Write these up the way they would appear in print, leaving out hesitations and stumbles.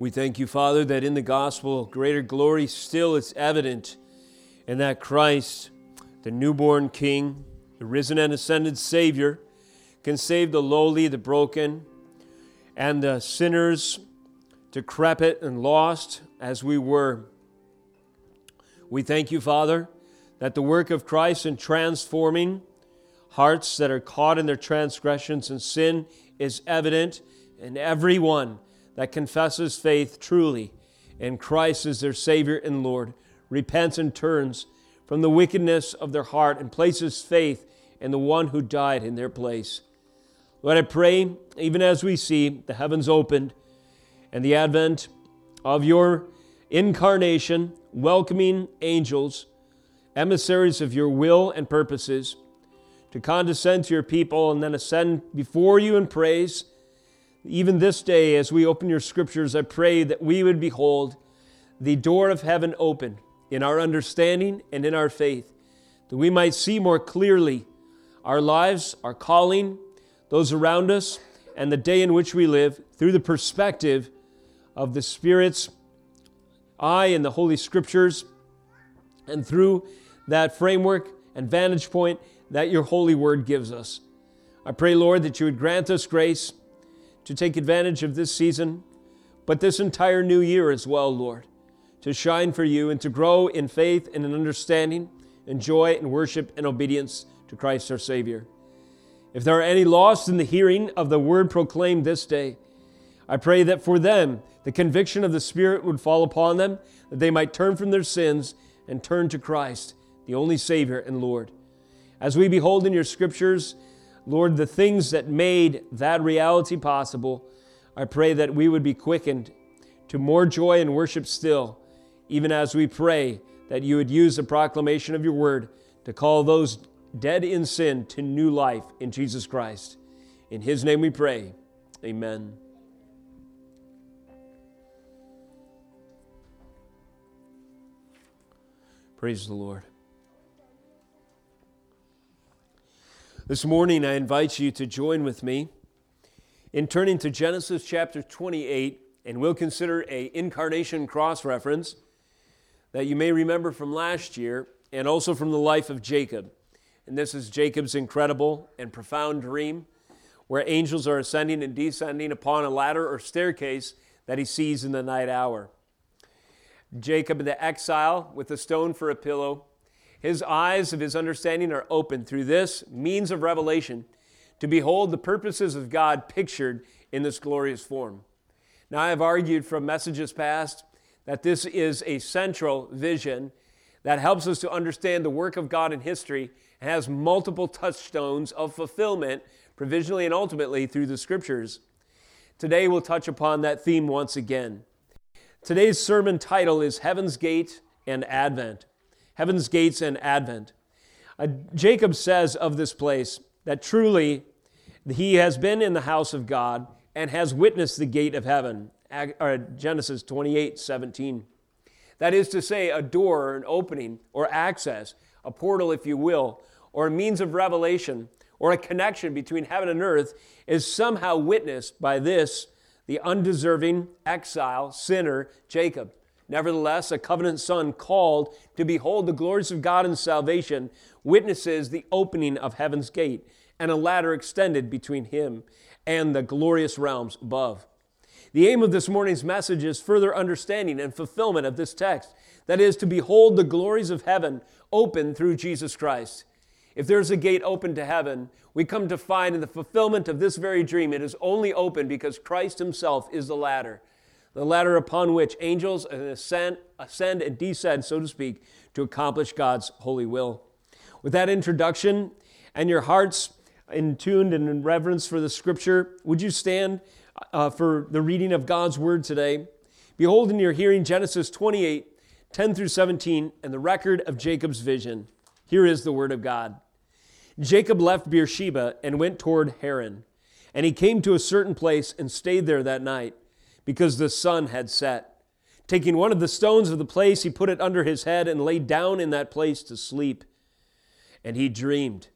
We thank you, Father, that in the gospel, greater glory still is evident, and that Christ, the newborn King, the risen and ascended Savior, can save the lowly, the broken, and the sinners, decrepit and lost as we were. We thank you, Father, that the work of Christ in transforming hearts that are caught in their transgressions and sin is evident in everyone that confesses faith truly in Christ as their Savior and Lord, repents and turns from the wickedness of their heart and places faith in the one who died in their place. Lord, I pray, even as we see the heavens opened and the advent of your incarnation, welcoming angels, emissaries of your will and purposes, to condescend to your people and then ascend before you in praise. Even this day, as we open your scriptures, I pray that we would behold the door of heaven open in our understanding and in our faith, that we might see more clearly our lives, our calling, those around us, and the day in which we live through the perspective of the Spirit's eye in the Holy Scriptures, and through that framework and vantage point that your holy word gives us. I pray, Lord, that you would grant us grace to take advantage of this season, but this entire new year as well, Lord, to shine for you and to grow in faith and in understanding and joy and worship and obedience to Christ our Savior. If there are any lost in the hearing of the word proclaimed this day, I pray that for them, the conviction of the Spirit would fall upon them, that they might turn from their sins and turn to Christ, the only Savior and Lord. As we behold in your scriptures, Lord, the things that made that reality possible, I pray that we would be quickened to more joy and worship still, even as we pray that you would use the proclamation of your word to call those dead in sin to new life in Jesus Christ. In his name we pray. Amen. Praise the Lord. This morning, I invite you to join with me in turning to Genesis chapter 28, and we'll consider an incarnation cross-reference that you may remember from last year and also from the life of Jacob. And this is Jacob's incredible and profound dream where angels are ascending and descending upon a ladder or staircase that he sees in the night hour. Jacob in the exile with a stone for a pillow. His eyes of his understanding are opened through this means of revelation to behold the purposes of God pictured in this glorious form. Now, I have argued from messages past that this is a central vision that helps us to understand the work of God in history and has multiple touchstones of fulfillment provisionally and ultimately through the Scriptures. Today, we'll touch upon that theme once again. Today's sermon title is Heaven's Gate and Advent. Heaven's Gates and Advent. Jacob says of this place that truly he has been in the house of God and has witnessed the gate of heaven, Genesis 28:17. That is to say, a door, or an opening, or access, a portal, if you will, or a means of revelation, or a connection between heaven and earth is somehow witnessed by this, the undeserving exile sinner, Jacob. Nevertheless, a covenant son called to behold the glories of God in salvation witnesses the opening of heaven's gate and a ladder extended between him and the glorious realms above. The aim of this morning's message is further understanding and fulfillment of this text, that is, to behold the glories of heaven open through Jesus Christ. If there's a gate open to heaven, we come to find in the fulfillment of this very dream, it is only open because Christ himself is the ladder. The ladder upon which angels ascend and descend, so to speak, to accomplish God's holy will. With that introduction and your hearts in tuned and in reverence for the Scripture, would you stand for the reading of God's Word today? Behold in your hearing Genesis 28:10-17, and the record of Jacob's vision. Here is the Word of God. Jacob left Beersheba and went toward Haran, and he came to a certain place and stayed there that night, because the sun had set. Taking one of the stones of the place, he put it under his head and lay down in that place to sleep. And he dreamed.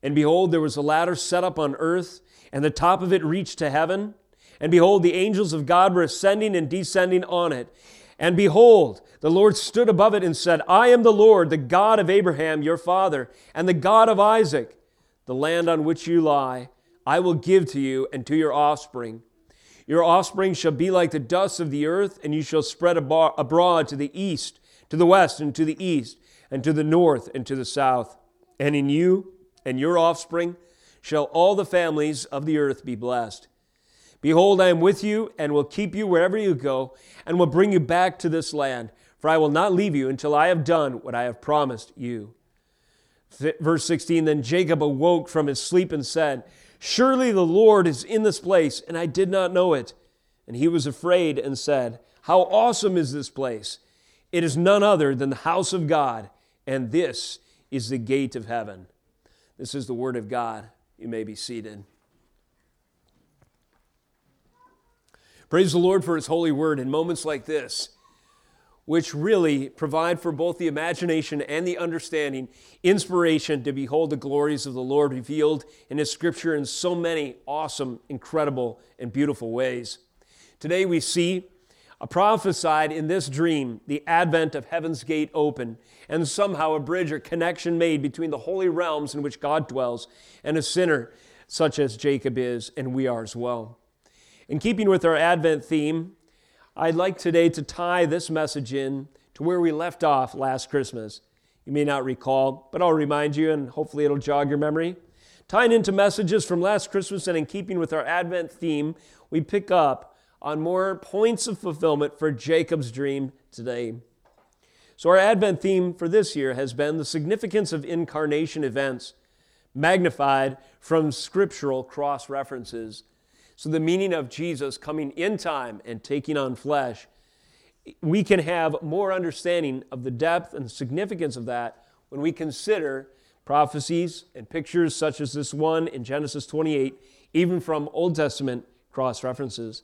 And behold, there was a ladder set up on earth, and the top of it reached to heaven. And behold, the angels of God were ascending and descending on it. And behold, the Lord stood above it and said, I am the Lord, the God of Abraham, your father, and the God of Isaac. The land on which you lie, I will give to you and to your offspring. Your offspring shall be like the dust of the earth, and you shall spread abroad to the east, to the west, and to the east, and to the north, and to the south. And in you and your offspring shall all the families of the earth be blessed. Behold, I am with you, and will keep you wherever you go, and will bring you back to this land, for I will not leave you until I have done what I have promised you. Verse 16, then Jacob awoke from his sleep and said, Surely the Lord is in this place, and I did not know it. And he was afraid and said, How awesome is this place! It is none other than the house of God, and this is the gate of heaven. This is the word of God. You may be seated. Praise the Lord for His holy word in moments like this, which really provide for both the imagination and the understanding, inspiration to behold the glories of the Lord revealed in His Scripture in so many awesome, incredible, and beautiful ways. Today we see prophesied in this dream the advent of Heaven's Gate open, and somehow a bridge or connection made between the holy realms in which God dwells and a sinner such as Jacob is, and we are as well. In keeping with our Advent theme, I'd like today to tie this message in to where we left off last Christmas. You may not recall, but I'll remind you, and hopefully it'll jog your memory. Tying into messages from last Christmas and in keeping with our Advent theme, we pick up on more points of fulfillment for Jacob's dream today. So our Advent theme for this year has been the significance of incarnation events, magnified from scriptural cross-references. So the meaning of Jesus coming in time and taking on flesh, we can have more understanding of the depth and significance of that when we consider prophecies and pictures such as this one in Genesis 28, even from Old Testament cross-references.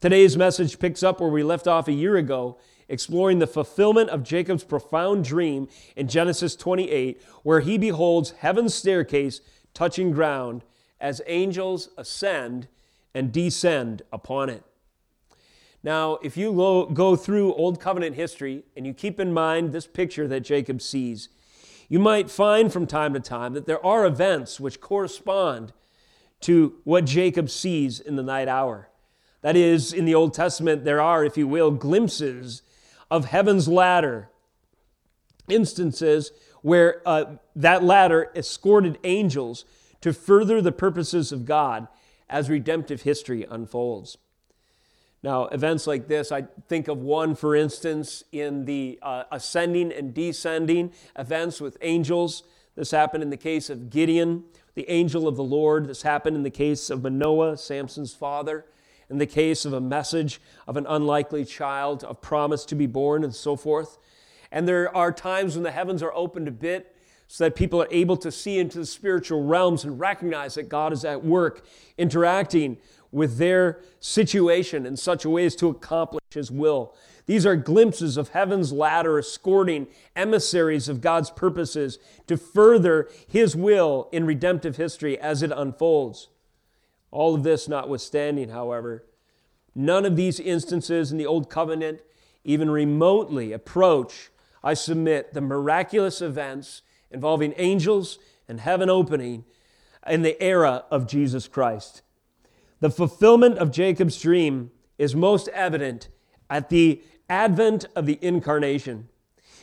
Today's message picks up where we left off a year ago, exploring the fulfillment of Jacob's profound dream in Genesis 28, where he beholds heaven's staircase touching ground as angels ascend and descend upon it. Now, if you go through Old Covenant history and you keep in mind this picture that Jacob sees, you might find from time to time that there are events which correspond to what Jacob sees in the night hour. That is, in the Old Testament, there are, if you will, glimpses of heaven's ladder, instances where that ladder escorted angels to further the purposes of God as redemptive history unfolds. Now, events like this, I think of one, for instance, in the ascending and descending events with angels. This happened in the case of Gideon, the angel of the Lord. This happened in the case of Manoah, Samson's father. In the case of a message of an unlikely child, of promise to be born, and so forth. And there are times when the heavens are opened a bit, so that people are able to see into the spiritual realms and recognize that God is at work, interacting with their situation in such a way as to accomplish His will. These are glimpses of heaven's ladder escorting emissaries of God's purposes to further His will in redemptive history as it unfolds. All of this notwithstanding, however, none of these instances in the Old Covenant even remotely approach, I submit, the miraculous events involving angels and heaven opening in the era of Jesus Christ. The fulfillment of Jacob's dream is most evident at the advent of the incarnation.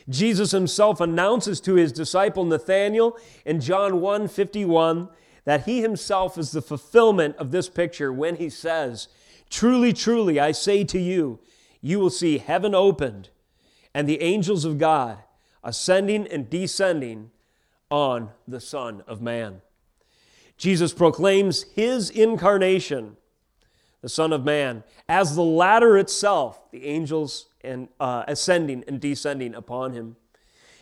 Jesus Himself announces to His disciple Nathaniel in Jn 1:51 that He Himself is the fulfillment of this picture when He says, Truly, truly, I say to you, you will see heaven opened and the angels of God ascending and descending on the Son of Man. Jesus proclaims His incarnation, the Son of Man, as the ladder itself, the angels and ascending and descending upon Him.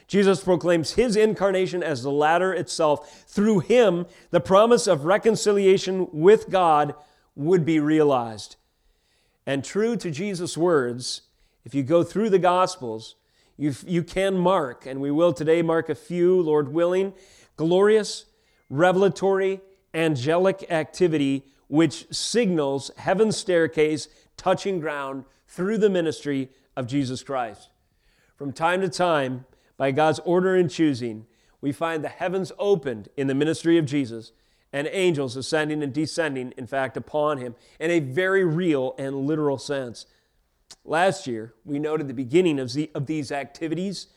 Jesus proclaims His incarnation as the ladder itself. Through Him, the promise of reconciliation with God would be realized. And true to Jesus' words, if you go through the Gospels, you can mark, and we will today mark a few, Lord willing, glorious, revelatory, angelic activity which signals heaven's staircase touching ground through the ministry of Jesus Christ. From time to time, by God's order and choosing, we find the heavens opened in the ministry of Jesus and angels ascending and descending, in fact, upon him in a very real and literal sense. Last year, we noted the beginning of these activities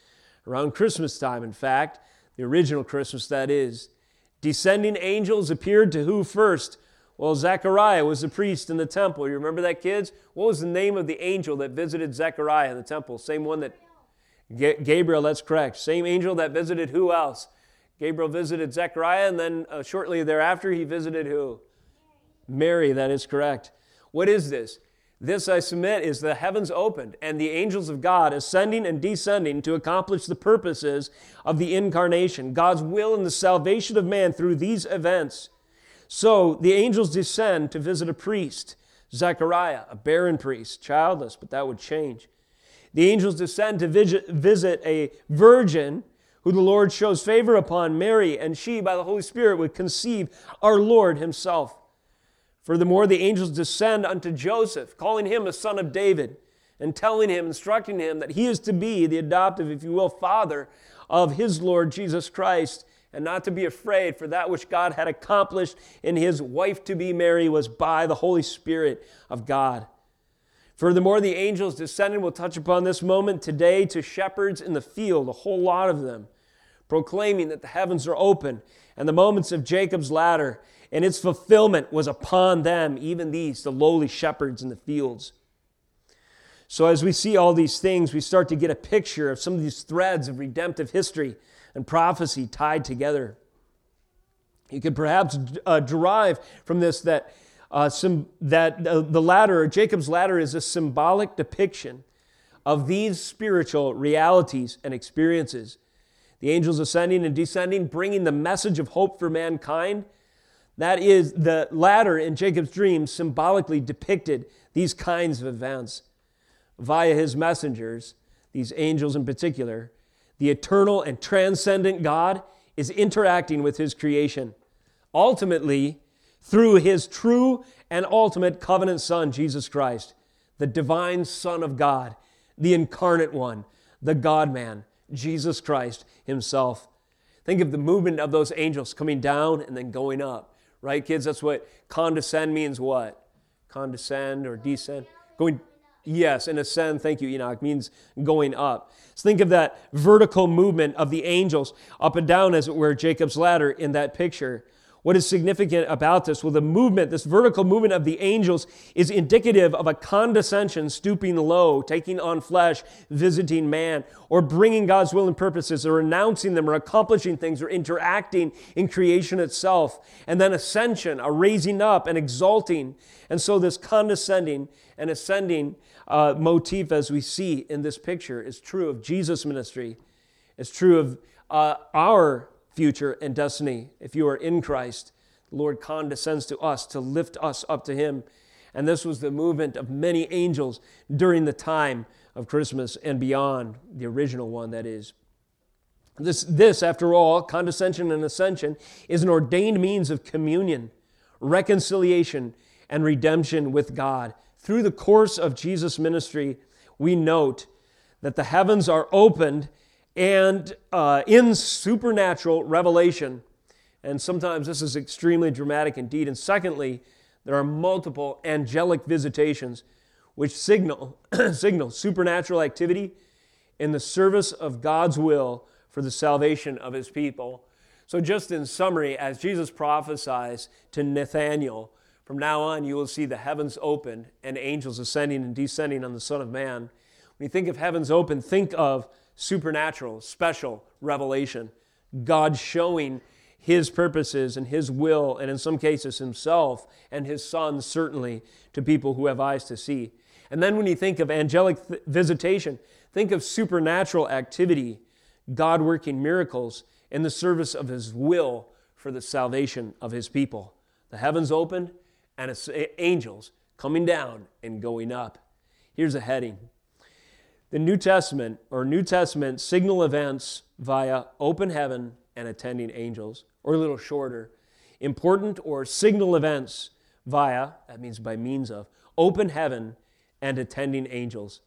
around Christmas time. In fact, the original Christmas, that is. Descending angels appeared to who first? Well, Zechariah was the priest in the temple. You remember that, kids? What was the name of the angel that visited Zechariah in the temple? Same one that... Gabriel, that's correct. Same angel that visited who else? Gabriel visited Zechariah, and then shortly thereafter, he visited who? Mary, that is correct. What is this? This, I submit, is the heavens opened and the angels of God ascending and descending to accomplish the purposes of the incarnation, God's will and the salvation of man through these events. So the angels descend to visit a priest, Zechariah, a barren priest, childless, but that would change. The angels descend to visit a virgin who the Lord shows favor upon, Mary, and she, by the Holy Spirit, would conceive our Lord himself. Furthermore, the angels descend unto Joseph, calling him a son of David, and telling him, instructing him that he is to be the adoptive, if you will, father of his Lord Jesus Christ, and not to be afraid, for that which God had accomplished in his wife-to-be Mary was by the Holy Spirit of God. Furthermore, the angels descended, we'll touch upon this moment today, to shepherds in the field, a whole lot of them, proclaiming that the heavens are open, and the moments of Jacob's ladder and its fulfillment was upon them, even these, the lowly shepherds in the fields. So as we see all these things, we start to get a picture of some of these threads of redemptive history and prophecy tied together. You could perhaps derive from this that the ladder, or Jacob's ladder, is a symbolic depiction of these spiritual realities and experiences. The angels ascending and descending, bringing the message of hope for mankind. That is, the ladder in Jacob's dream symbolically depicted these kinds of events. Via his messengers, these angels in particular, the eternal and transcendent God is interacting with his creation. Ultimately, through his true and ultimate covenant Son, Jesus Christ, the divine Son of God, the incarnate one, the God-man, Jesus Christ himself. Think of the movement of those angels coming down and then going up. Right, kids? That's what condescend means, what? Condescend or descend? Going. Yes, and ascend, thank you, Enoch, means going up. So think of that vertical movement of the angels up and down, as it were, Jacob's ladder in that picture. What is significant about this? Well, the movement, this vertical movement of the angels, is indicative of a condescension, stooping low, taking on flesh, visiting man, or bringing God's will and purposes, or announcing them, or accomplishing things, or interacting in creation itself. And then ascension, a raising up and exalting. And so this condescending and ascending motif, as we see in this picture, is true of Jesus' ministry. It's true of our future and destiny. If you are in Christ, the Lord condescends to us to lift us up to him. And this was the movement of many angels during the time of Christmas and beyond, the original one, that is. This, after all, condescension and ascension, is an ordained means of communion, reconciliation, and redemption with God. Through the course of Jesus' ministry, we note that the heavens are opened and in supernatural revelation. And sometimes this is extremely dramatic indeed. And secondly, there are multiple angelic visitations which signal supernatural activity in the service of God's will for the salvation of his people. So just in summary, as Jesus prophesies to Nathaniel, from now on you will see the heavens opened and angels ascending and descending on the Son of Man. When you think of heavens open, think of supernatural, special revelation. God showing his purposes and his will, and in some cases himself and his Son, certainly, to people who have eyes to see. And then when you think of angelic visitation, think of supernatural activity, God working miracles in the service of his will for the salvation of his people. The heavens opened and angels coming down and going up. Here's a heading. The New Testament signal events via open heaven and attending angels, or a little shorter, important or signal events via, that means by means of, open heaven and attending angels.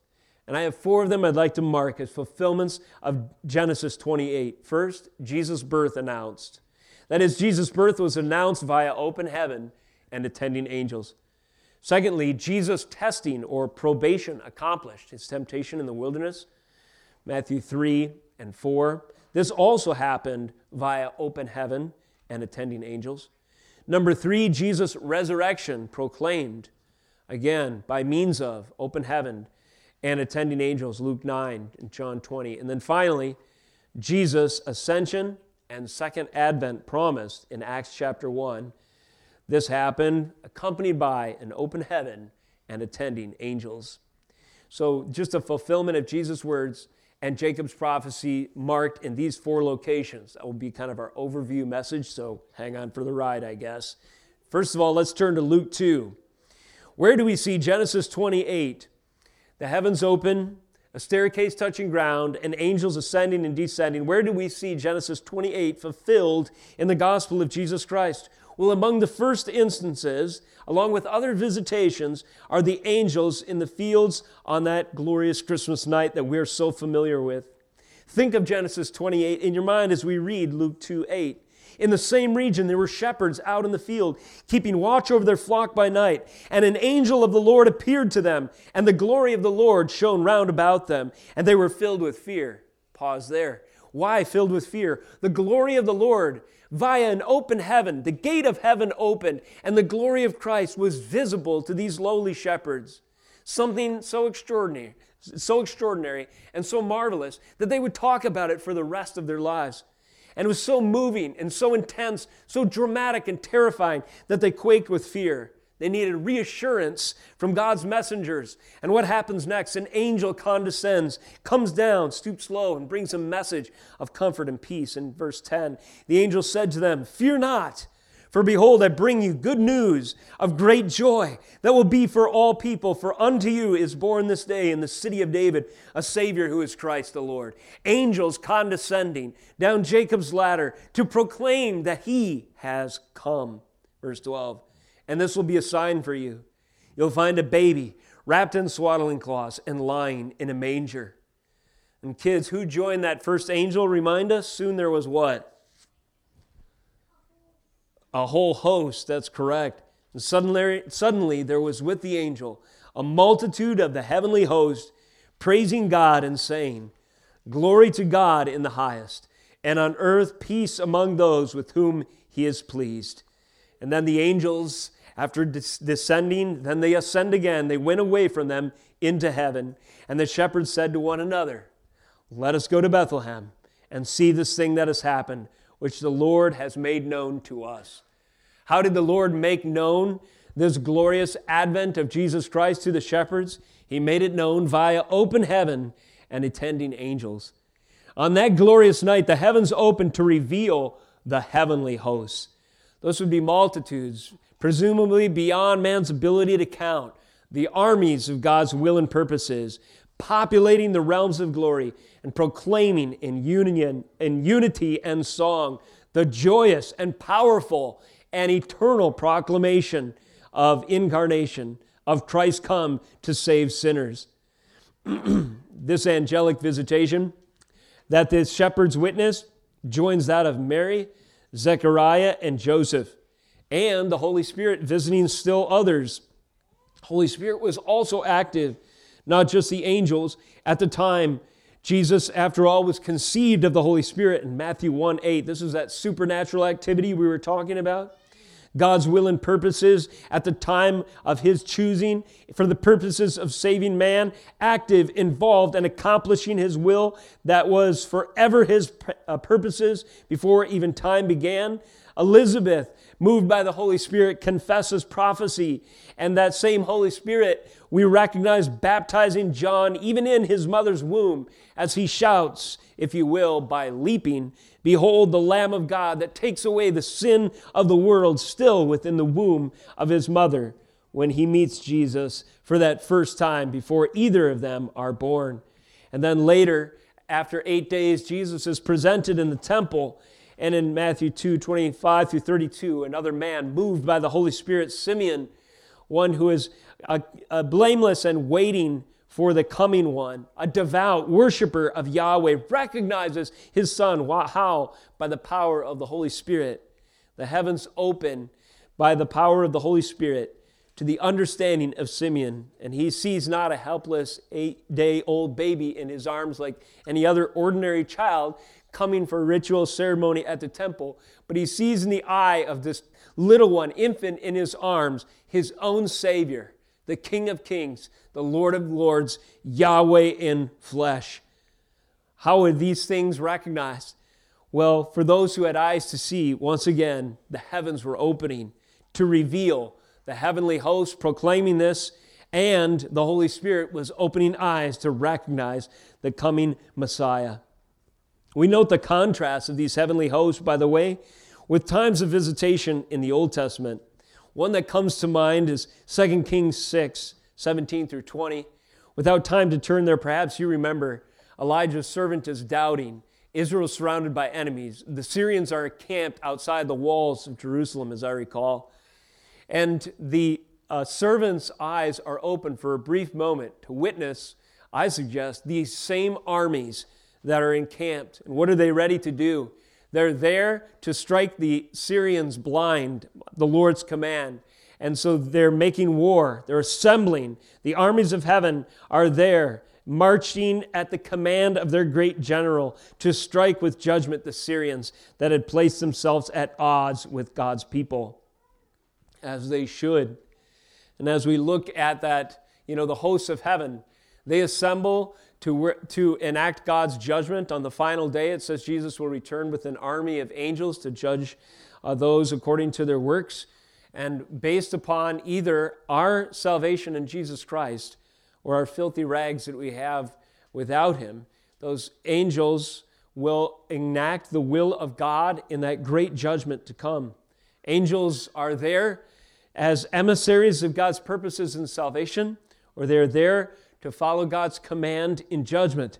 And I have four of them I'd like to mark as fulfillments of Genesis 28. First, Jesus' birth announced. That is, Jesus' birth was announced via open heaven and attending angels. Secondly, Jesus' testing or probation accomplished, his temptation in the wilderness, Matthew 3 and 4. This also happened via open heaven and attending angels. Number three, Jesus' resurrection proclaimed, again, by means of open heaven and attending angels, Luke 9 and John 20. And then finally, Jesus' ascension and second advent promised in Acts chapter 1. This happened accompanied by an open heaven and attending angels. So just a fulfillment of Jesus' words and Jacob's prophecy marked in these four locations. That will be kind of our overview message, so hang on for the ride, I guess. First of all, let's turn to Luke 2. Where do we see Genesis 28? The heavens open, a staircase touching ground, and angels ascending and descending. Where do we see Genesis 28 fulfilled in the gospel of Jesus Christ? Well, among the first instances, along with other visitations, are the angels in the fields on that glorious Christmas night that we're so familiar with. Think of Genesis 28 in your mind as we read Luke 2:8. In the same region, there were shepherds out in the field, keeping watch over their flock by night. And an angel of the Lord appeared to them, and the glory of the Lord shone round about them, and they were filled with fear. Pause there. Why filled with fear? The glory of the Lord via an open heaven, the gate of heaven opened, and the glory of Christ was visible to these lowly shepherds. Something so extraordinary and so marvelous that they would talk about it for the rest of their lives. And it was so moving and so intense, so dramatic and terrifying that they quaked with fear. They needed reassurance from God's messengers. And what happens next? An angel condescends, comes down, stoops low, and brings a message of comfort and peace. In verse 10, the angel said to them, "Fear not, for behold, I bring you good news of great joy that will be for all people. For unto you is born this day in the city of David a Savior who is Christ the Lord." Angels condescending down Jacob's ladder to proclaim that He has come. Verse 12. "And this will be a sign for you. You'll find a baby wrapped in swaddling cloths and lying in a manger." And kids, who joined that first angel? Remind us, soon there was what? A whole host, that's correct. And suddenly there was with the angel a multitude of the heavenly host praising God and saying, "Glory to God in the highest, and on earth peace among those with whom He is pleased." And then the angels, after descending, then they ascend again. They went away from them into heaven. And the shepherds said to one another, "Let us go to Bethlehem and see this thing that has happened, which the Lord has made known to us." How did the Lord make known this glorious advent of Jesus Christ to the shepherds? He made it known via open heaven and attending angels. On that glorious night, the heavens opened to reveal the heavenly hosts. Those would be multitudes, presumably beyond man's ability to count, the armies of God's will and purposes, populating the realms of glory and proclaiming in union, in unity and song, the joyous and powerful and eternal proclamation of incarnation, of Christ come to save sinners. This angelic visitation that the shepherds witnessed joins that of Mary, Zechariah, and Joseph, and the Holy Spirit visiting still others. Holy Spirit was also active, not just the angels. At the time, Jesus, after all, was conceived of the Holy Spirit in Matthew 1:8. This is that supernatural activity we were talking about. God's will and purposes at the time of His choosing for the purposes of saving man, active, involved, and accomplishing His will that was forever His purposes before even time began. Elizabeth, moved by the Holy Spirit, confesses prophecy, and that same Holy Spirit we recognize baptizing John even in his mother's womb as he shouts, if you will, by leaping, "Behold the Lamb of God that takes away the sin of the world," still within the womb of his mother when he meets Jesus for that first time before either of them are born. And then later, after 8 days, Jesus is presented in the temple And in Matthew 2:25-32, another man moved by the Holy Spirit, Simeon, one who is blameless and waiting for the coming one, a devout worshiper of Yahweh, recognizes his son. How? By the power of the Holy Spirit. The heavens open by the power of the Holy Spirit to the understanding of Simeon. And he sees not a helpless 8-day-old baby in his arms like any other ordinary child coming for ritual ceremony at the temple, but he sees in the eye of this little one, infant in his arms, his own Savior, the King of Kings, the Lord of Lords, Yahweh in flesh. How are these things recognized? Well, for those who had eyes to see, once again, the heavens were opening to reveal the heavenly host proclaiming this, and the Holy Spirit was opening eyes to recognize the coming Messiah. We note the contrast of these heavenly hosts, by the way, with times of visitation in the Old Testament. One that comes to mind is 2 Kings 6:17-20. Without time to turn there, perhaps you remember, Elijah's servant is doubting. Israel is surrounded by enemies. The Syrians are camped outside the walls of Jerusalem, as I recall. And the servant's eyes are open for a brief moment to witness, I suggest, these same armies that are encamped. And what are they ready to do? They're there to strike the Syrians blind, the Lord's command. And so they're making war. They're assembling. The armies of heaven are there, marching at the command of their great general to strike with judgment the Syrians that had placed themselves at odds with God's people, as they should. And as we look at that, the hosts of heaven, they assemble to enact God's judgment on the final day. It says Jesus will return with an army of angels to judge those according to their works. And based upon either our salvation in Jesus Christ or our filthy rags that we have without Him, those angels will enact the will of God in that great judgment to come. Angels are there as emissaries of God's purposes in salvation, or they're there to follow God's command in judgment.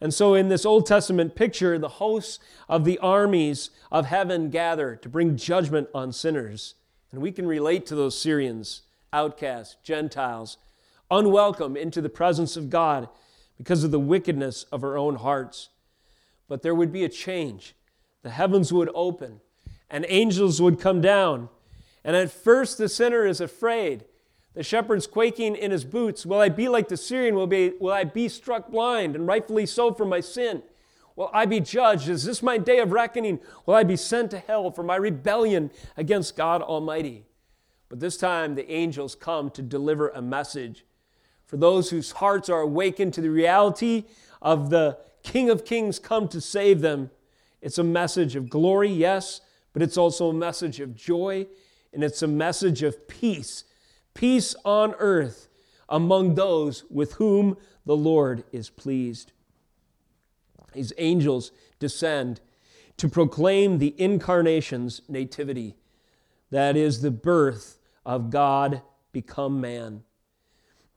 And so in this Old Testament picture, the hosts of the armies of heaven gather to bring judgment on sinners. And we can relate to those Syrians, outcasts, Gentiles, unwelcome into the presence of God because of the wickedness of our own hearts. But there would be a change. The heavens would open, and angels would come down. And at first the sinner is afraid. The shepherd's quaking in his boots. Will I be like the Syrian? Will I be struck blind, and rightfully so, for my sin? Will I be judged? Is this my day of reckoning? Will I be sent to hell for my rebellion against God Almighty? But this time the angels come to deliver a message for those whose hearts are awakened to the reality of the King of Kings come to save them. It's a message of glory, yes, but it's also a message of joy, and it's a message of peace. Peace on earth among those with whom the Lord is pleased. His angels descend to proclaim the incarnation's nativity, that is, the birth of God become man.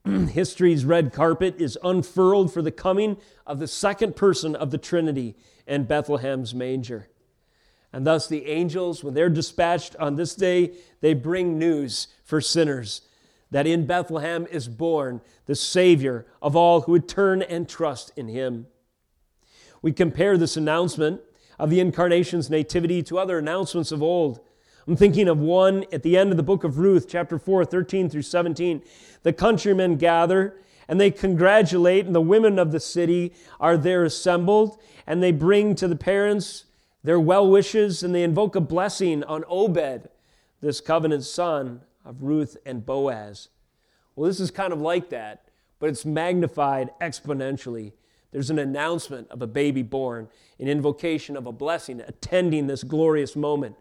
History's red carpet is unfurled for the coming of the second person of the Trinity in Bethlehem's manger. And thus the angels, when they're dispatched on this day, they bring news for sinners that in Bethlehem is born the Savior of all who would turn and trust in Him. We compare this announcement of the Incarnation's nativity to other announcements of old. I'm thinking of one at the end of the book of Ruth, chapter 4:13-17. The countrymen gather, and they congratulate, and the women of the city are there assembled, and they bring to the parents their well wishes, and they invoke a blessing on Obed, this covenant son of Ruth and Boaz. Well, this is kind of like that, but it's magnified exponentially. There's an announcement of a baby born, an invocation of a blessing attending this glorious moment.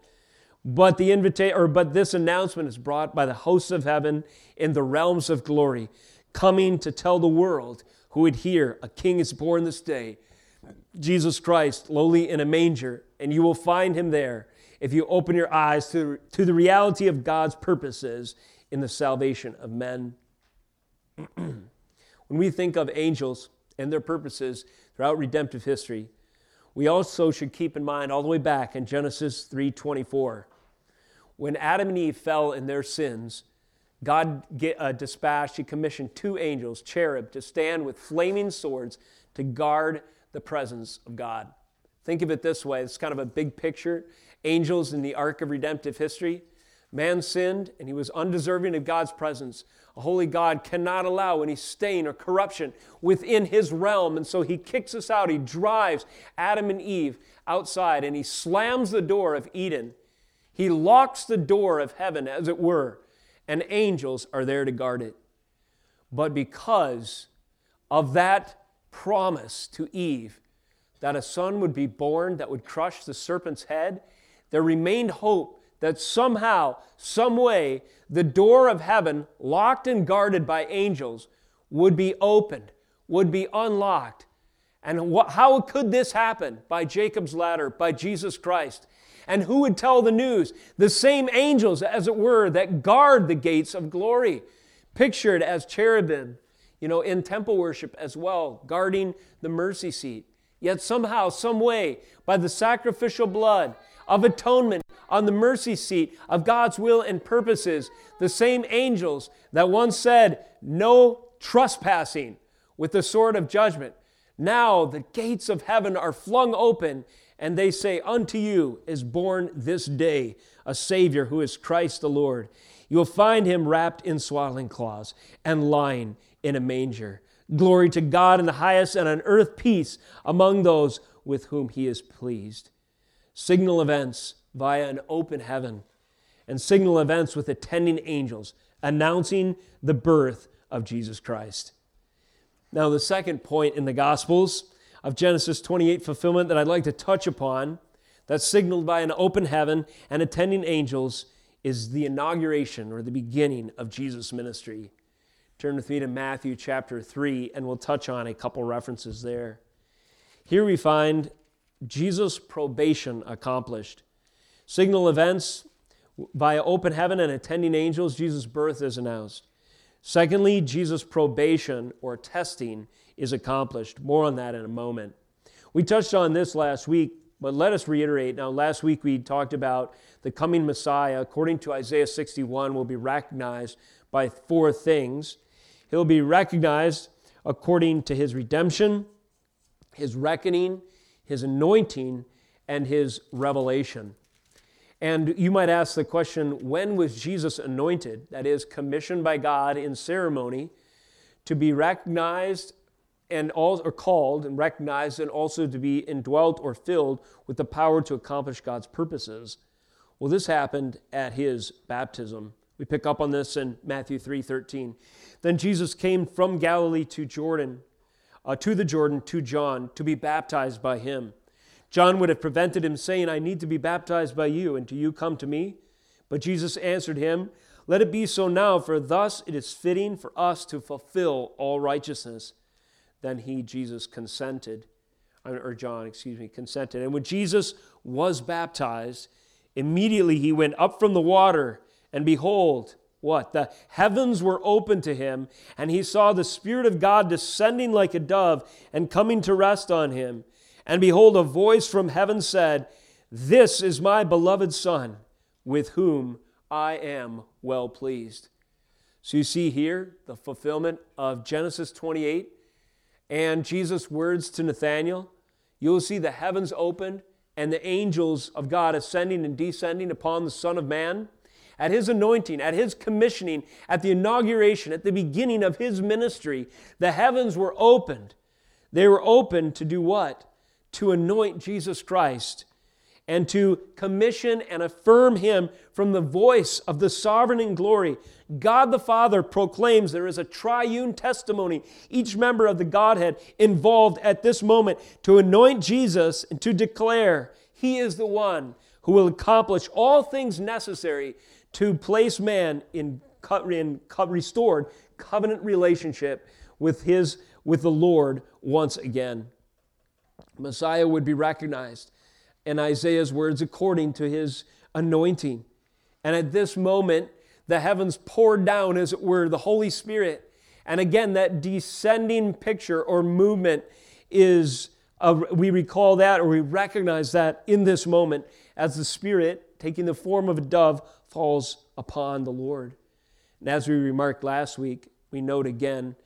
But this announcement is brought by the hosts of heaven in the realms of glory, coming to tell the world who would hear, a king is born this day, Jesus Christ, lowly in a manger, and you will find Him there if you open your eyes to the reality of God's purposes in the salvation of men. When we think of angels and their purposes throughout redemptive history, we also should keep in mind all the way back in Genesis 3:24. When Adam and Eve fell in their sins, God dispatched, He commissioned two angels, cherub, to stand with flaming swords to guard the presence of God. Think of it this way. It's kind of a big picture. Angels in the arc of redemptive history. Man sinned, and he was undeserving of God's presence. A holy God cannot allow any stain or corruption within His realm, and so He kicks us out. He drives Adam and Eve outside, and He slams the door of Eden. He locks the door of heaven, as it were, and angels are there to guard it. But because of that promise to Eve that a son would be born that would crush the serpent's head, there remained hope that somehow, some way, the door of heaven, locked and guarded by angels, would be opened, would be unlocked. And how could this happen? By Jacob's ladder, by Jesus Christ. And who would tell the news? The same angels, as it were, that guard the gates of glory, pictured as cherubim, in temple worship as well, guarding the mercy seat. Yet somehow, some way, by the sacrificial blood of atonement on the mercy seat of God's will and purposes, the same angels that once said, "No trespassing," with the sword of judgment, now the gates of heaven are flung open, and they say, "Unto you is born this day a Savior who is Christ the Lord. You will find Him wrapped in swaddling cloths and lying in a manger. Glory to God in the highest, and on earth peace among those with whom He is pleased." Signal events via an open heaven, and signal events with attending angels announcing the birth of Jesus Christ. Now, the second point in the Gospels of Genesis 28 fulfillment that I'd like to touch upon, that's signaled by an open heaven and attending angels, is the inauguration or the beginning of Jesus' ministry. Turn with me to Matthew chapter 3, and we'll touch on a couple references there. Here we find Jesus' probation accomplished. Signal events via open heaven and attending angels, Jesus' birth is announced. Secondly, Jesus' probation or testing is accomplished. More on that in a moment. We touched on this last week, but let us reiterate. Now, last week we talked about the coming Messiah, according to Isaiah 61, will be recognized by four things. He'll be recognized according to His redemption, His reckoning, His anointing, and His revelation. And you might ask the question, when was Jesus anointed? That is, commissioned by God in ceremony to be recognized and called and recognized, and also to be indwelt or filled with the power to accomplish God's purposes. Well, this happened at His baptism. We pick up on this in Matthew 3:13. Then Jesus came from Galilee to the Jordan to John to be baptized by him. John would have prevented him, saying, "I need to be baptized by you, and do you come to me?" But Jesus answered him, "Let it be so now, for thus it is fitting for us to fulfill all righteousness." Then he, Jesus, consented. And when Jesus was baptized, immediately he went up from the water, and behold, what? The heavens were opened to him, and he saw the Spirit of God descending like a dove and coming to rest on him. And behold, a voice from heaven said, "This is my beloved Son, with whom I am well pleased." So you see here the fulfillment of Genesis 28 and Jesus' words to Nathaniel. You'll see the heavens opened and the angels of God ascending and descending upon the Son of Man. At His anointing, at His commissioning, at the inauguration, at the beginning of His ministry, the heavens were opened. They were opened to do what? To anoint Jesus Christ and to commission and affirm Him from the voice of the sovereign in glory. God the Father proclaims there is a triune testimony, each member of the Godhead involved at this moment to anoint Jesus and to declare He is the one who will accomplish all things necessary to place man in restored covenant relationship with the Lord once again. Messiah would be recognized in Isaiah's words according to His anointing. And at this moment, the heavens poured down, as it were, the Holy Spirit. And again, that descending picture or movement is we recall that, or we recognize that in this moment as the Spirit, taking the form of a dove, falls upon the Lord. And as we remarked last week, we note again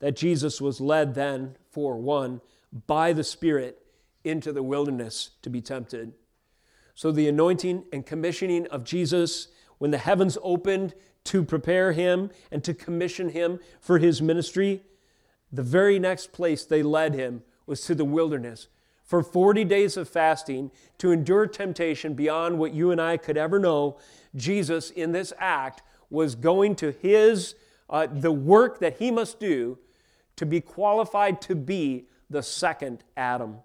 that Jesus was led then, for one, by the Spirit into the wilderness to be tempted. So the anointing and commissioning of Jesus, when the heavens opened to prepare him and to commission him for his ministry, the very next place they led him was to the wilderness for 40 days of fasting to endure temptation beyond what you and I could ever know. Jesus, in this act, was going to his the work that he must do to be qualified to be the second Adam.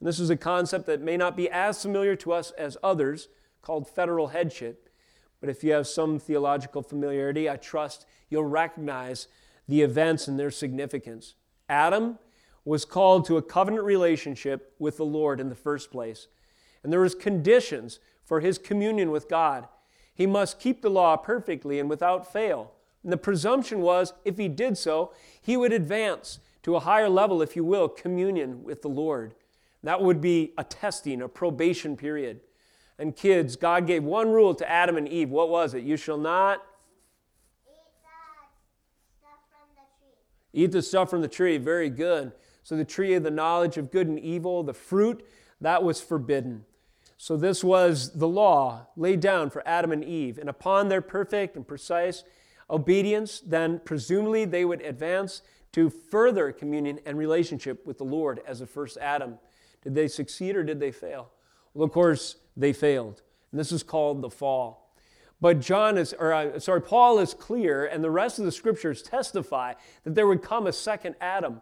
And this is a concept that may not be as familiar to us as others, called federal headship. But if you have some theological familiarity, I trust you'll recognize the events and their significance. Adam was called to a covenant relationship with the Lord in the first place. And there was conditions for his communion with God. He must keep the law perfectly and without fail. And the presumption was, if he did so, he would advance to a higher level, if you will, communion with the Lord. That would be a testing, a probation period. And kids, God gave one rule to Adam and Eve. What was it? You shall not eat the stuff from the tree. Very good. So the tree of the knowledge of good and evil, the fruit, that was forbidden. So this was the law laid down for Adam and Eve. And upon their perfect and precise obedience, then presumably they would advance to further communion and relationship with the Lord as the first Adam. Did they succeed or did they fail? Well, of course, they failed. And this is called the fall. But Paul is clear, and the rest of the Scriptures testify that there would come a second Adam,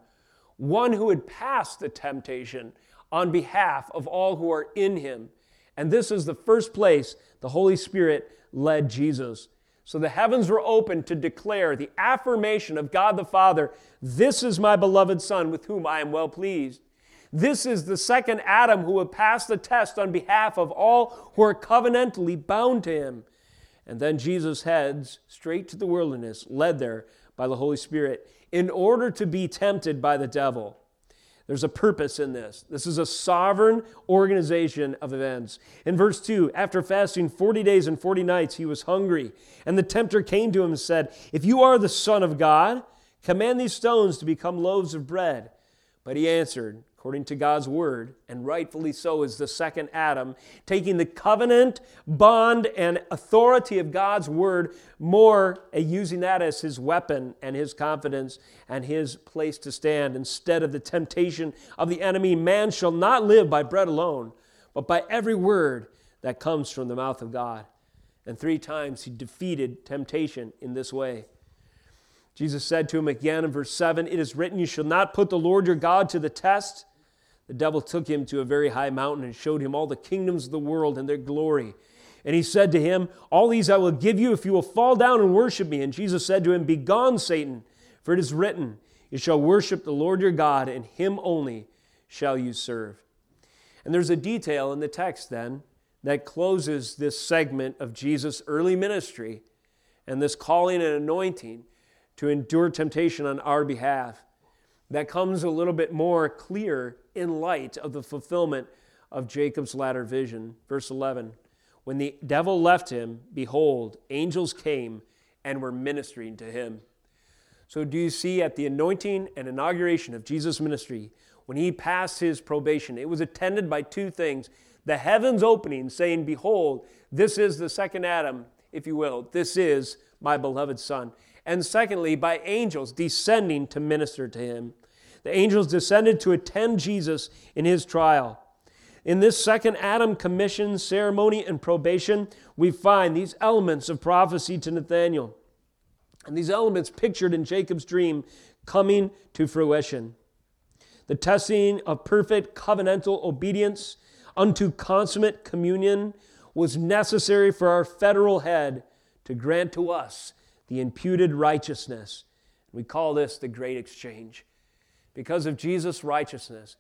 one who would pass the temptation on behalf of all who are in him. And this is the first place the Holy Spirit led Jesus. So the heavens were open to declare the affirmation of God the Father, "This is my beloved Son with whom I am well pleased." This is the second Adam who will pass the test on behalf of all who are covenantally bound to him. And then Jesus heads straight to the wilderness, led there by the Holy Spirit, in order to be tempted by the devil. There's a purpose in this. This is a sovereign organization of events. In verse 2, after fasting 40 days and 40 nights, he was hungry. And the tempter came to him and said, "If you are the Son of God, command these stones to become loaves of bread." But he answered, according to God's word, and rightfully so is the second Adam, taking the covenant, bond, and authority of God's word more, using that as his weapon and his confidence and his place to stand instead of the temptation of the enemy. Man shall not live by bread alone, but by every word that comes from the mouth of God. And three times he defeated temptation in this way. Jesus said to him again in verse 7, "It is written, you shall not put the Lord your God to the test." The devil took him to a very high mountain and showed him all the kingdoms of the world and their glory. And he said to him, "All these I will give you if you will fall down and worship me." And Jesus said to him, "Begone, Satan, for it is written, you shall worship the Lord your God, and him only shall you serve." And there's a detail in the text then that closes this segment of Jesus' early ministry and this calling and anointing to endure temptation on our behalf. That comes a little bit more clear in light of the fulfillment of Jacob's ladder vision. Verse 11, when the devil left him, behold, angels came and were ministering to him. So do you see at the anointing and inauguration of Jesus' ministry, when he passed his probation, it was attended by two things. The heavens opening, saying, "Behold, this is the second Adam, if you will. This is my beloved Son." And secondly, by angels descending to minister to him. The angels descended to attend Jesus in his trial. In this second Adam commission, ceremony, and probation, we find these elements of prophecy to Nathaniel. And these elements pictured in Jacob's dream coming to fruition. The testing of perfect covenantal obedience unto consummate communion was necessary for our federal head to grant to us the imputed righteousness. We call this the great exchange. Because of Jesus' righteousness,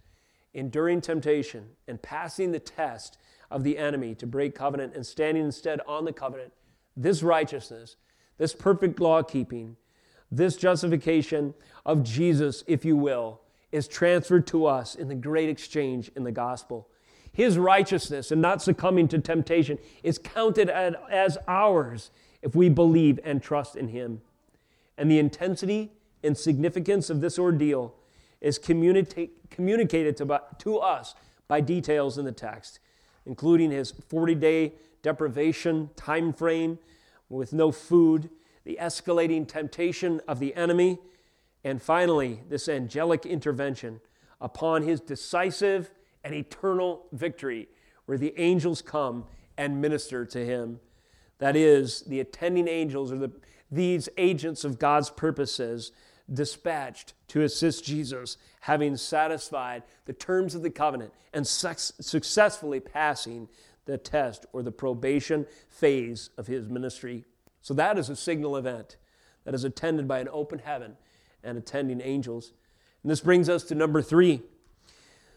enduring temptation and passing the test of the enemy to break covenant and standing instead on the covenant, this righteousness, this perfect law keeping, this justification of Jesus, if you will, is transferred to us in the great exchange in the gospel. His righteousness and not succumbing to temptation is counted as ours if we believe and trust in him. And the intensity and significance of this ordeal is communicated to us by details in the text, including his 40-day deprivation time frame with no food, the escalating temptation of the enemy, and finally, this angelic intervention upon his decisive and eternal victory, where the angels come and minister to him. That is, the attending angels are these agents of God's purposes dispatched to assist Jesus, having satisfied the terms of the covenant and successfully passing the test or the probation phase of his ministry. So that is a signal event that is attended by an open heaven and attending angels. And this brings us to number 3.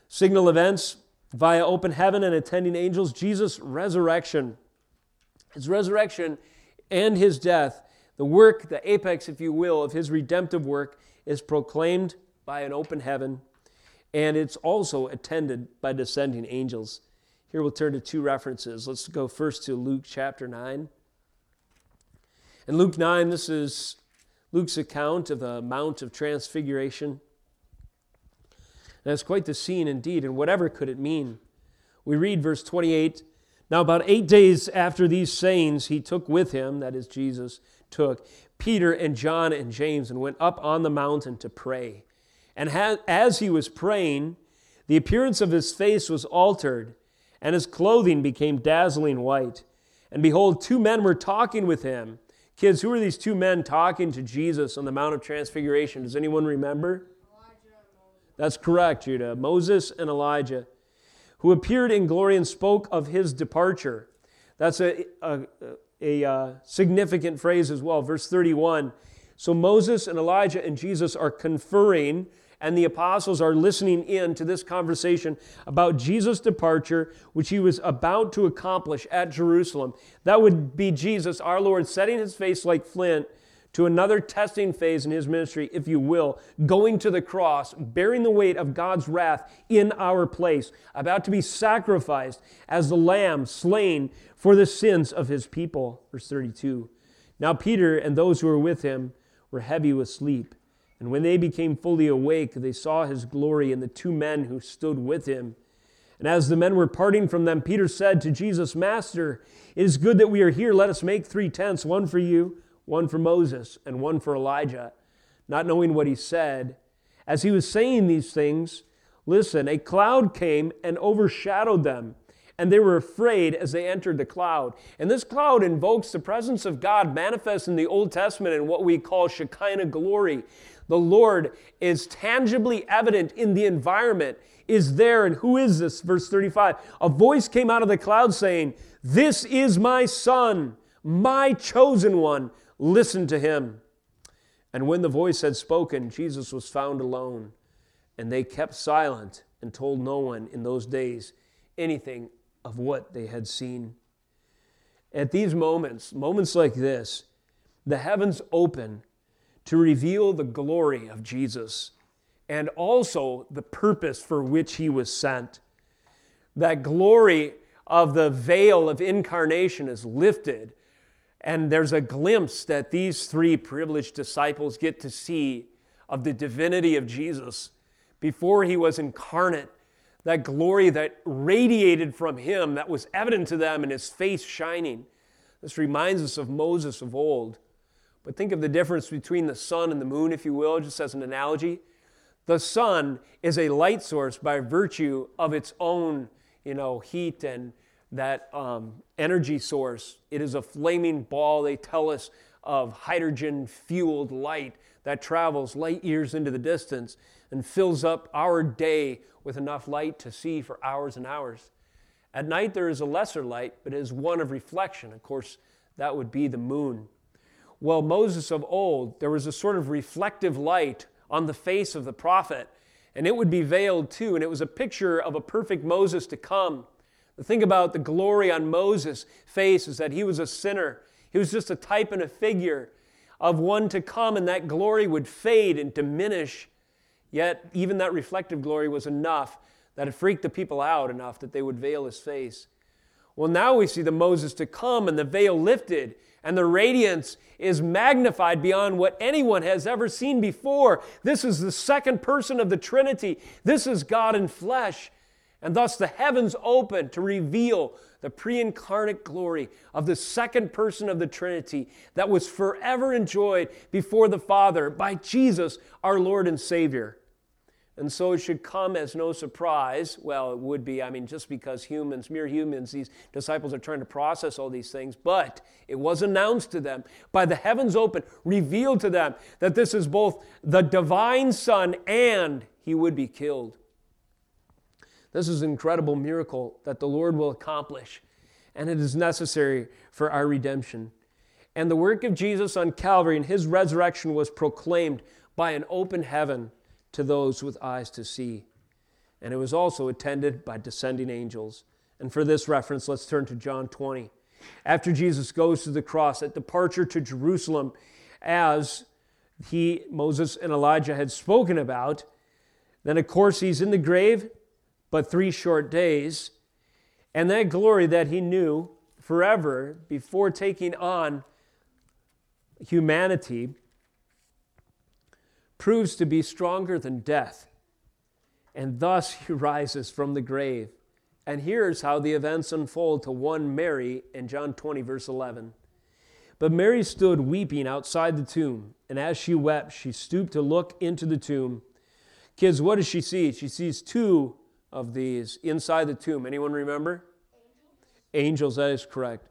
Signal events via open heaven and attending angels. Jesus' resurrection. His resurrection and his death, the work, the apex, if you will, of his redemptive work is proclaimed by an open heaven, and it's also attended by descending angels. Here we'll turn to 2 references. Let's go first to Luke chapter 9. In Luke 9, this is Luke's account of the Mount of Transfiguration. That's quite the scene indeed, and whatever could it mean? We read verse 28, "Now about 8 days after these sayings, he took with him," that is Jesus, took Peter and John and James and went up on the mountain to pray. And as he was praying, the appearance of his face was altered, and his clothing became dazzling white. And behold, 2 men were talking with him. Kids, who are these 2 men talking to Jesus on the Mount of Transfiguration? Does anyone remember? That's correct, Judah. Moses and Elijah, who appeared in glory and spoke of his departure. That's a significant phrase as well. Verse 31, so Moses and Elijah and Jesus are conferring, and the apostles are listening in to this conversation about Jesus' departure, which he was about to accomplish at Jerusalem. That would be Jesus, our Lord, setting his face like flint to another testing phase in his ministry, if you will, going to the cross, bearing the weight of God's wrath in our place, about to be sacrificed as the lamb slain for the sins of his people. Verse 32, now Peter and those who were with him were heavy with sleep, and when they became fully awake, they saw his glory and the 2 men who stood with him. And as the men were parting from them, Peter said to Jesus, "Master, it is good that we are here. Let us make 3 tents, one for you, one for Moses, and one for Elijah," not knowing what he said. As he was saying these things, listen, a cloud came and overshadowed them, and they were afraid as they entered the cloud. And this cloud invokes the presence of God manifest in the Old Testament in what we call Shekinah glory. The Lord is tangibly evident in the environment, is there, and who is this? Verse 35, a voice came out of the cloud saying, "This is my Son, my chosen one. Listen to him." And when the voice had spoken, Jesus was found alone, and they kept silent and told no one in those days anything of what they had seen. At these moments like this, the heavens open to reveal the glory of Jesus and also the purpose for which he was sent. That glory of the veil of incarnation is lifted, and there's a glimpse that these 3 privileged disciples get to see of the divinity of Jesus before he was incarnate. That glory that radiated from him, that was evident to them in his face shining. This reminds us of Moses of old. But think of the difference between the sun and the moon, if you will, just as an analogy. The sun is a light source by virtue of its own, heat and that energy source. It is a flaming ball, they tell us, of hydrogen-fueled light that travels light years into the distance and fills up our day with enough light to see for hours and hours. At night, there is a lesser light, but it is one of reflection. Of course, that would be the moon. Well, Moses of old, there was a sort of reflective light on the face of the prophet, and it would be veiled too, and it was a picture of a perfect Moses to come. The thing about the glory on Moses' face is that he was a sinner. He was just a type and a figure of one to come, and that glory would fade and diminish. Yet even that reflective glory was enough that it freaked the people out enough that they would veil his face. Well, now we see the Moses to come and the veil lifted, and the radiance is magnified beyond what anyone has ever seen before. This is the second person of the Trinity. This is God in flesh. And thus the heavens open to reveal the pre-incarnate glory of the second person of the Trinity that was forever enjoyed before the Father by Jesus, our Lord and Savior. And so it should come as no surprise. Well, it would be, just because mere humans, these disciples are trying to process all these things. But it was announced to them by the heavens open, revealed to them that this is both the divine Son and he would be killed. This is an incredible miracle that the Lord will accomplish, and it is necessary for our redemption. And the work of Jesus on Calvary and his resurrection was proclaimed by an open heaven to those with eyes to see. And it was also attended by descending angels. And for this reference, let's turn to John 20. After Jesus goes to the cross at departure to Jerusalem, as Moses and Elijah had spoken about, then of course he's in the grave, but 3 short days, and that glory that he knew forever before taking on humanity proves to be stronger than death, and thus he rises from the grave. And here's how the events unfold to one Mary in John 20, verse 11. But Mary stood weeping outside the tomb, and as she wept, she stooped to look into the tomb. Kids, what does she see? She sees 2 of these inside the tomb. Anyone remember? Angels, that is correct.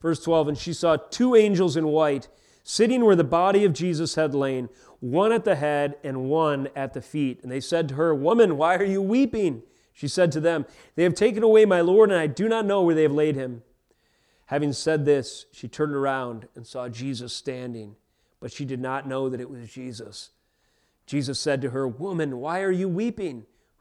Verse 12, and she saw 2 angels in white sitting where the body of Jesus had lain, one at the head and one at the feet. And they said to her, Woman, why are you weeping? She said to them, They have taken away my Lord, and I do not know where they have laid him. Having said this, she turned around and saw Jesus standing, but she did not know that it was Jesus. Jesus said to her, Woman, why are you weeping?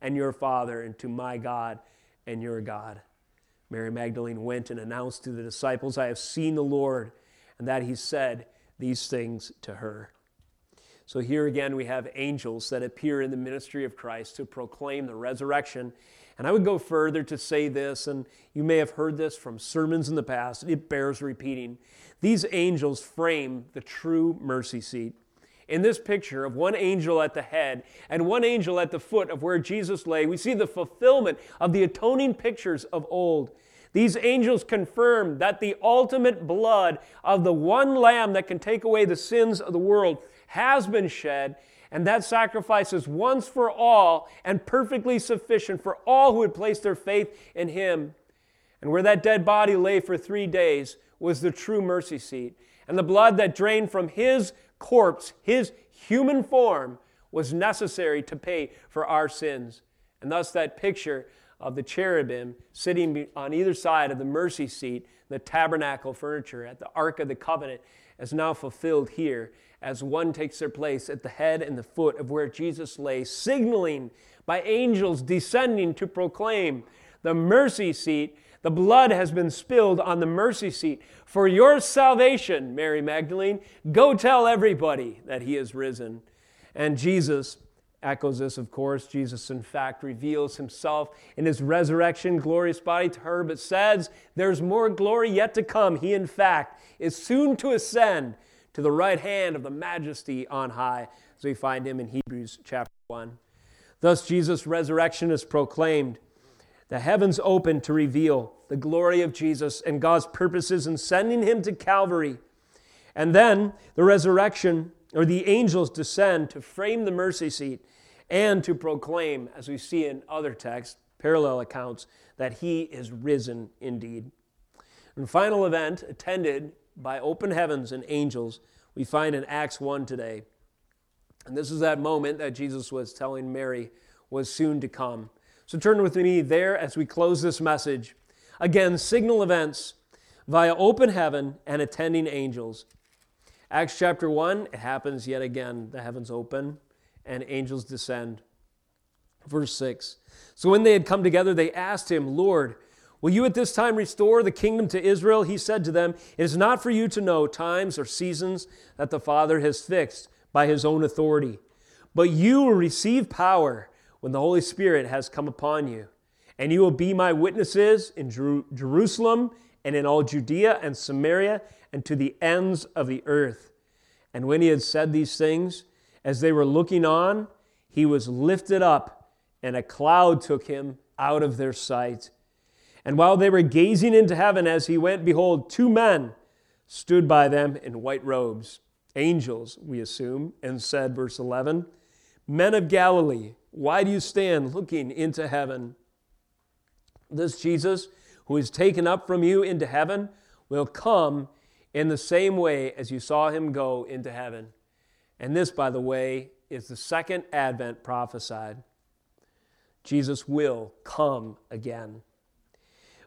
and your Father, and to my God and your God. Mary Magdalene went and announced to the disciples, I have seen the Lord, and that he said these things to her. So here again we have angels that appear in the ministry of Christ to proclaim the resurrection. And I would go further to say this, and you may have heard this from sermons in the past, it bears repeating. These angels frame the true mercy seat. In this picture of 1 angel at the head and 1 angel at the foot of where Jesus lay, we see the fulfillment of the atoning pictures of old. These angels confirm that the ultimate blood of the one Lamb that can take away the sins of the world has been shed, and that sacrifice is once for all and perfectly sufficient for all who would place their faith in Him. And where that dead body lay for 3 days was the true mercy seat. And the blood that drained from His corpse, His human form, was necessary to pay for our sins. And thus that picture of the cherubim sitting on either side of the mercy seat, the tabernacle furniture at the Ark of the Covenant, is now fulfilled here as one takes their place at the head and the foot of where Jesus lay, signaling by angels descending to proclaim the mercy seat. The blood has been spilled on the mercy seat for your salvation, Mary Magdalene. Go tell everybody that he is risen. And Jesus echoes this, of course. Jesus, in fact, reveals himself in his resurrection, glorious body to her, but says there's more glory yet to come. He, in fact, is soon to ascend to the right hand of the majesty on high, as we find him in Hebrews chapter 1. Thus, Jesus' resurrection is proclaimed. The heavens open to reveal the glory of Jesus and God's purposes in sending him to Calvary. And then the resurrection, or the angels descend to frame the mercy seat and to proclaim, as we see in other texts, parallel accounts, that he is risen indeed. And the final event attended by open heavens and angels we find in Acts 1 today. And this is that moment that Jesus was telling Mary was soon to come. So turn with me there as we close this message. Again, signal events via open heaven and attending angels. Acts chapter 1, it happens yet again. The heavens open and angels descend. Verse 6, so when they had come together, they asked him, Lord, will you at this time restore the kingdom to Israel? He said to them, it is not for you to know times or seasons that the Father has fixed by his own authority. But you will receive power when the Holy Spirit has come upon you. And you will be my witnesses in Jerusalem and in all Judea and Samaria and to the ends of the earth. And when he had said these things, as they were looking on, he was lifted up, and a cloud took him out of their sight. And while they were gazing into heaven as he went, behold, two men stood by them in white robes, angels, we assume, and said, verse 11, Men of Galilee, why do you stand looking into heaven? This Jesus, who is taken up from you into heaven, will come in the same way as you saw him go into heaven. And this, by the way, is the second Advent prophesied. Jesus will come again.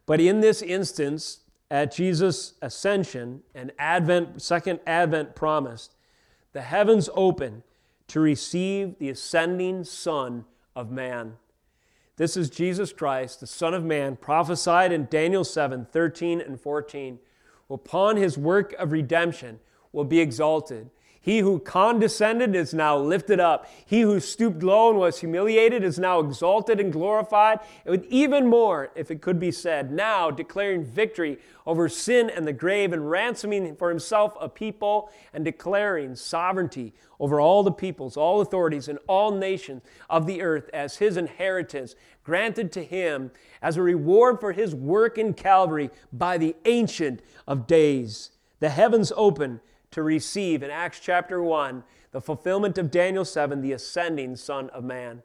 But in this instance, at Jesus' ascension and Advent, second Advent promised, the heavens open to receive the ascending Son of Man. This is Jesus Christ, the Son of Man, prophesied in Daniel 7:13-14. Upon his work of redemption will be exalted. He who condescended is now lifted up. He who stooped low and was humiliated is now exalted and glorified. And even more, if it could be said, now declaring victory over sin and the grave and ransoming for himself a people and declaring sovereignty over all the peoples, all authorities, and all nations of the earth as his inheritance granted to him as a reward for his work in Calvary by the Ancient of Days. The heavens open to receive, in Acts chapter 1, the fulfillment of Daniel 7, the ascending Son of Man.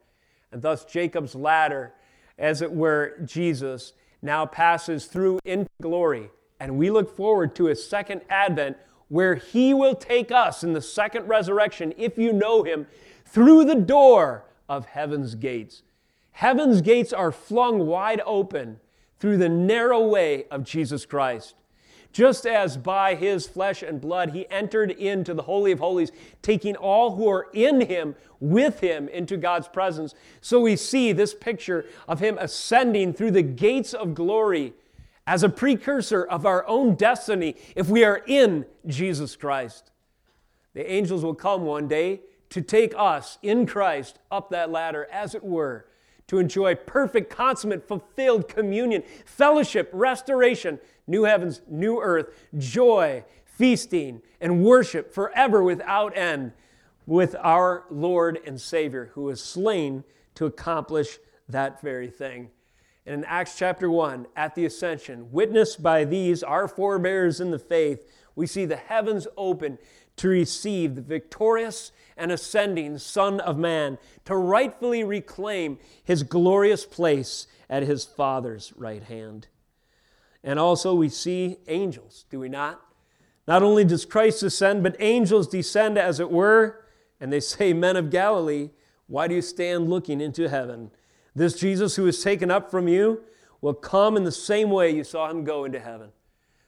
And thus Jacob's ladder, as it were, Jesus, now passes through into glory. And we look forward to his second advent, where he will take us in the second resurrection, if you know him, through the door of Heaven's Gates. Heaven's gates are flung wide open through the narrow way of Jesus Christ. Just as by his flesh and blood he entered into the Holy of Holies, taking all who are in him with him into God's presence. So we see this picture of him ascending through the gates of glory as a precursor of our own destiny if we are in Jesus Christ. The angels will come one day to take us in Christ up that ladder, as it were, to enjoy perfect, consummate, fulfilled communion, fellowship, restoration, new heavens, new earth, joy, feasting, and worship forever without end with our Lord and Savior, who was slain to accomplish that very thing. And in Acts chapter 1, at the ascension, witnessed by these, our forebears in the faith, we see the heavens open to receive the victorious and ascending Son of Man, to rightfully reclaim his glorious place at his Father's right hand. And also we see angels, do we not? Not only does Christ ascend, but angels descend, as it were, and they say, Men of Galilee, why do you stand looking into heaven? This Jesus who is taken up from you will come in the same way you saw him go into heaven.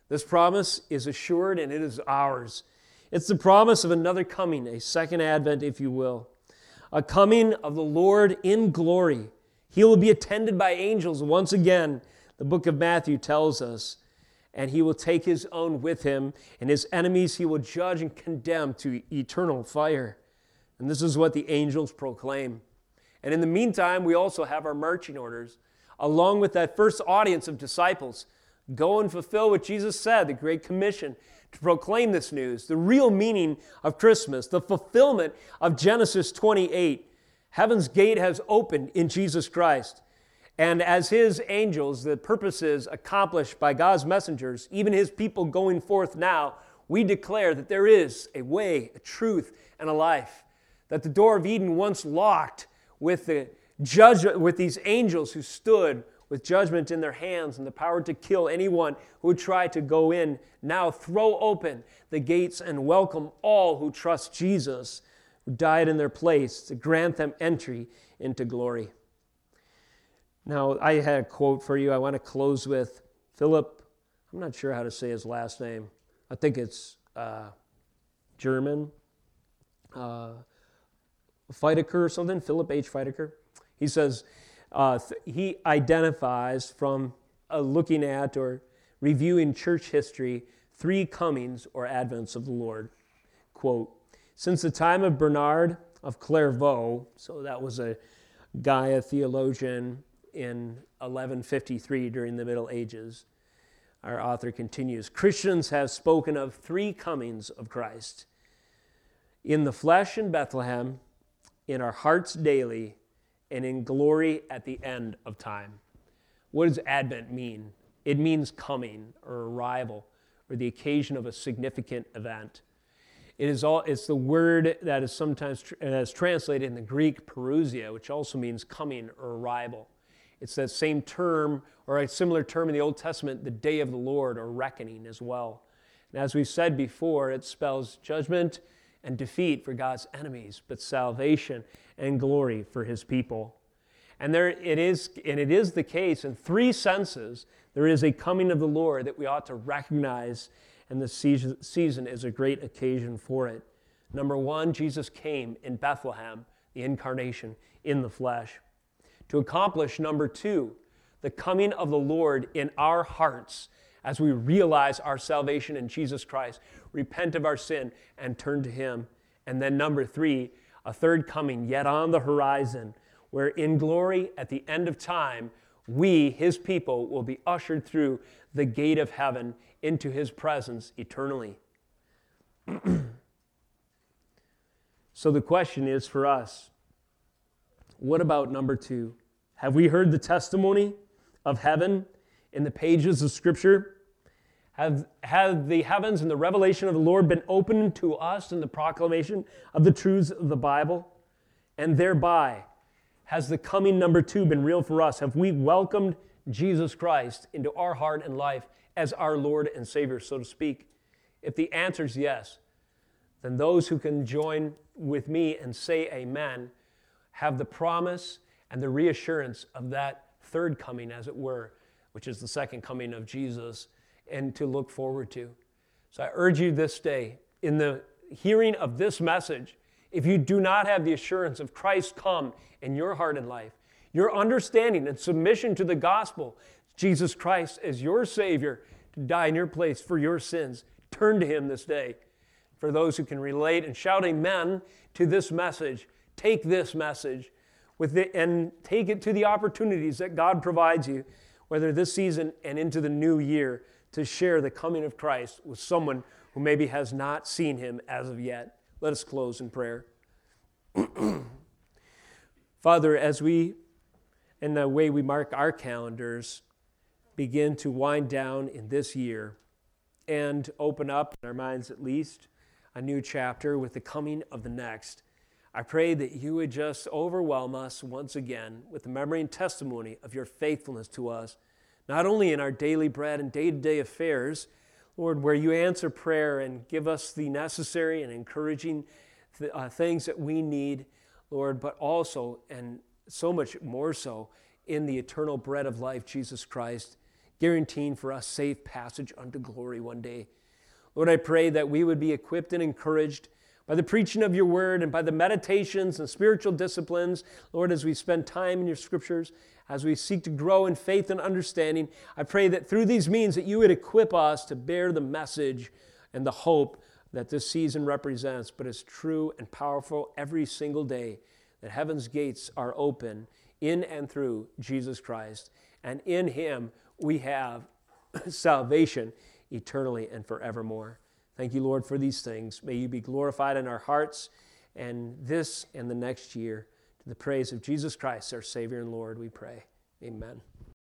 This promise is assured, and it is ours. It's the promise of another coming, a second advent, if you will. A coming of the Lord in glory. He will be attended by angels once again, the book of Matthew tells us. And he will take his own with him, and his enemies he will judge and condemn to eternal fire. And this is what the angels proclaim. And in the meantime, we also have our marching orders, along with that first audience of disciples. Go and fulfill what Jesus said, the Great Commission, to proclaim this news, the real meaning of Christmas, the fulfillment of Genesis 28. Heaven's gate has opened in Jesus Christ. And as his angels, the purposes accomplished by God's messengers, even his people going forth now, we declare that there is a way, a truth, and a life. That the door of Eden once locked with these angels who stood with judgment in their hands and the power to kill anyone who would try to go in, now throw open the gates and welcome all who trust Jesus, who died in their place, to grant them entry into glory. Now, I had a quote for you I want to close with. Philip, I'm not sure how to say his last name. I think it's German. Feitiker or something, Philip H. Feitiker. He says he identifies from looking at or reviewing church history three comings or advents of the Lord. Quote, since the time of Bernard of Clairvaux, so that was a guy, a theologian in 1153 during the Middle Ages, our author continues, Christians have spoken of three comings of Christ. In the flesh in Bethlehem, in our hearts daily, and in glory at the end of time. What does Advent mean? It means coming or arrival or the occasion of a significant event. It's the word that is sometimes translated in the Greek parousia, which also means coming or arrival. It's that same term or a similar term in the Old Testament, the day of the Lord or reckoning as well. And as we've said before, it spells judgment and defeat for God's enemies, but salvation and glory for his people. And it is the case in three senses, there is a coming of the Lord that we ought to recognize, and the season is a great occasion for it. Number one, Jesus came in Bethlehem, the incarnation in the flesh. To accomplish number two, the coming of the Lord in our hearts, as we realize our salvation in Jesus Christ, repent of our sin, and turn to Him. And then number three, a third coming yet on the horizon, where in glory at the end of time, we, His people, will be ushered through the gate of heaven into His presence eternally. So the question is for us, what about number two? Have we heard the testimony of heaven in the pages of Scripture? Have the heavens and the revelation of the Lord been opened to us in the proclamation of the truths of the Bible? And thereby, has the coming number two been real for us? Have we welcomed Jesus Christ into our heart and life as our Lord and Savior, so to speak? If the answer is yes, then those who can join with me and say amen have the promise and the reassurance of that third coming, as it were, which is the second coming of Jesus, and to look forward to. So I urge you this day, in the hearing of this message, if you do not have the assurance of Christ come in your heart and life, your understanding and submission to the gospel, Jesus Christ as your Savior, to die in your place for your sins, turn to Him this day. For those who can relate and shout amen to this message and take it to the opportunities that God provides you, whether this season and into the new year, to share the coming of Christ with someone who maybe has not seen Him as of yet. Let us close in prayer. Father, as we, in the way we mark our calendars, begin to wind down in this year and open up, in our minds at least, a new chapter with the coming of the next, I pray that you would just overwhelm us once again with the memory and testimony of your faithfulness to us, not only in our daily bread and day-to-day affairs, Lord, where you answer prayer and give us the necessary and encouraging things that we need, Lord, but also, and so much more so, in the eternal bread of life, Jesus Christ, guaranteeing for us safe passage unto glory one day. Lord, I pray that we would be equipped and encouraged by the preaching of your word and by the meditations and spiritual disciplines, Lord, as we spend time in your scriptures, as we seek to grow in faith and understanding, I pray that through these means that you would equip us to bear the message and the hope that this season represents, but is true and powerful every single day, that heaven's gates are open in and through Jesus Christ, and in Him we have salvation eternally and forevermore. Thank you, Lord, for these things. May you be glorified in our hearts and this and the next year. To the praise of Jesus Christ, our Savior and Lord, we pray. Amen.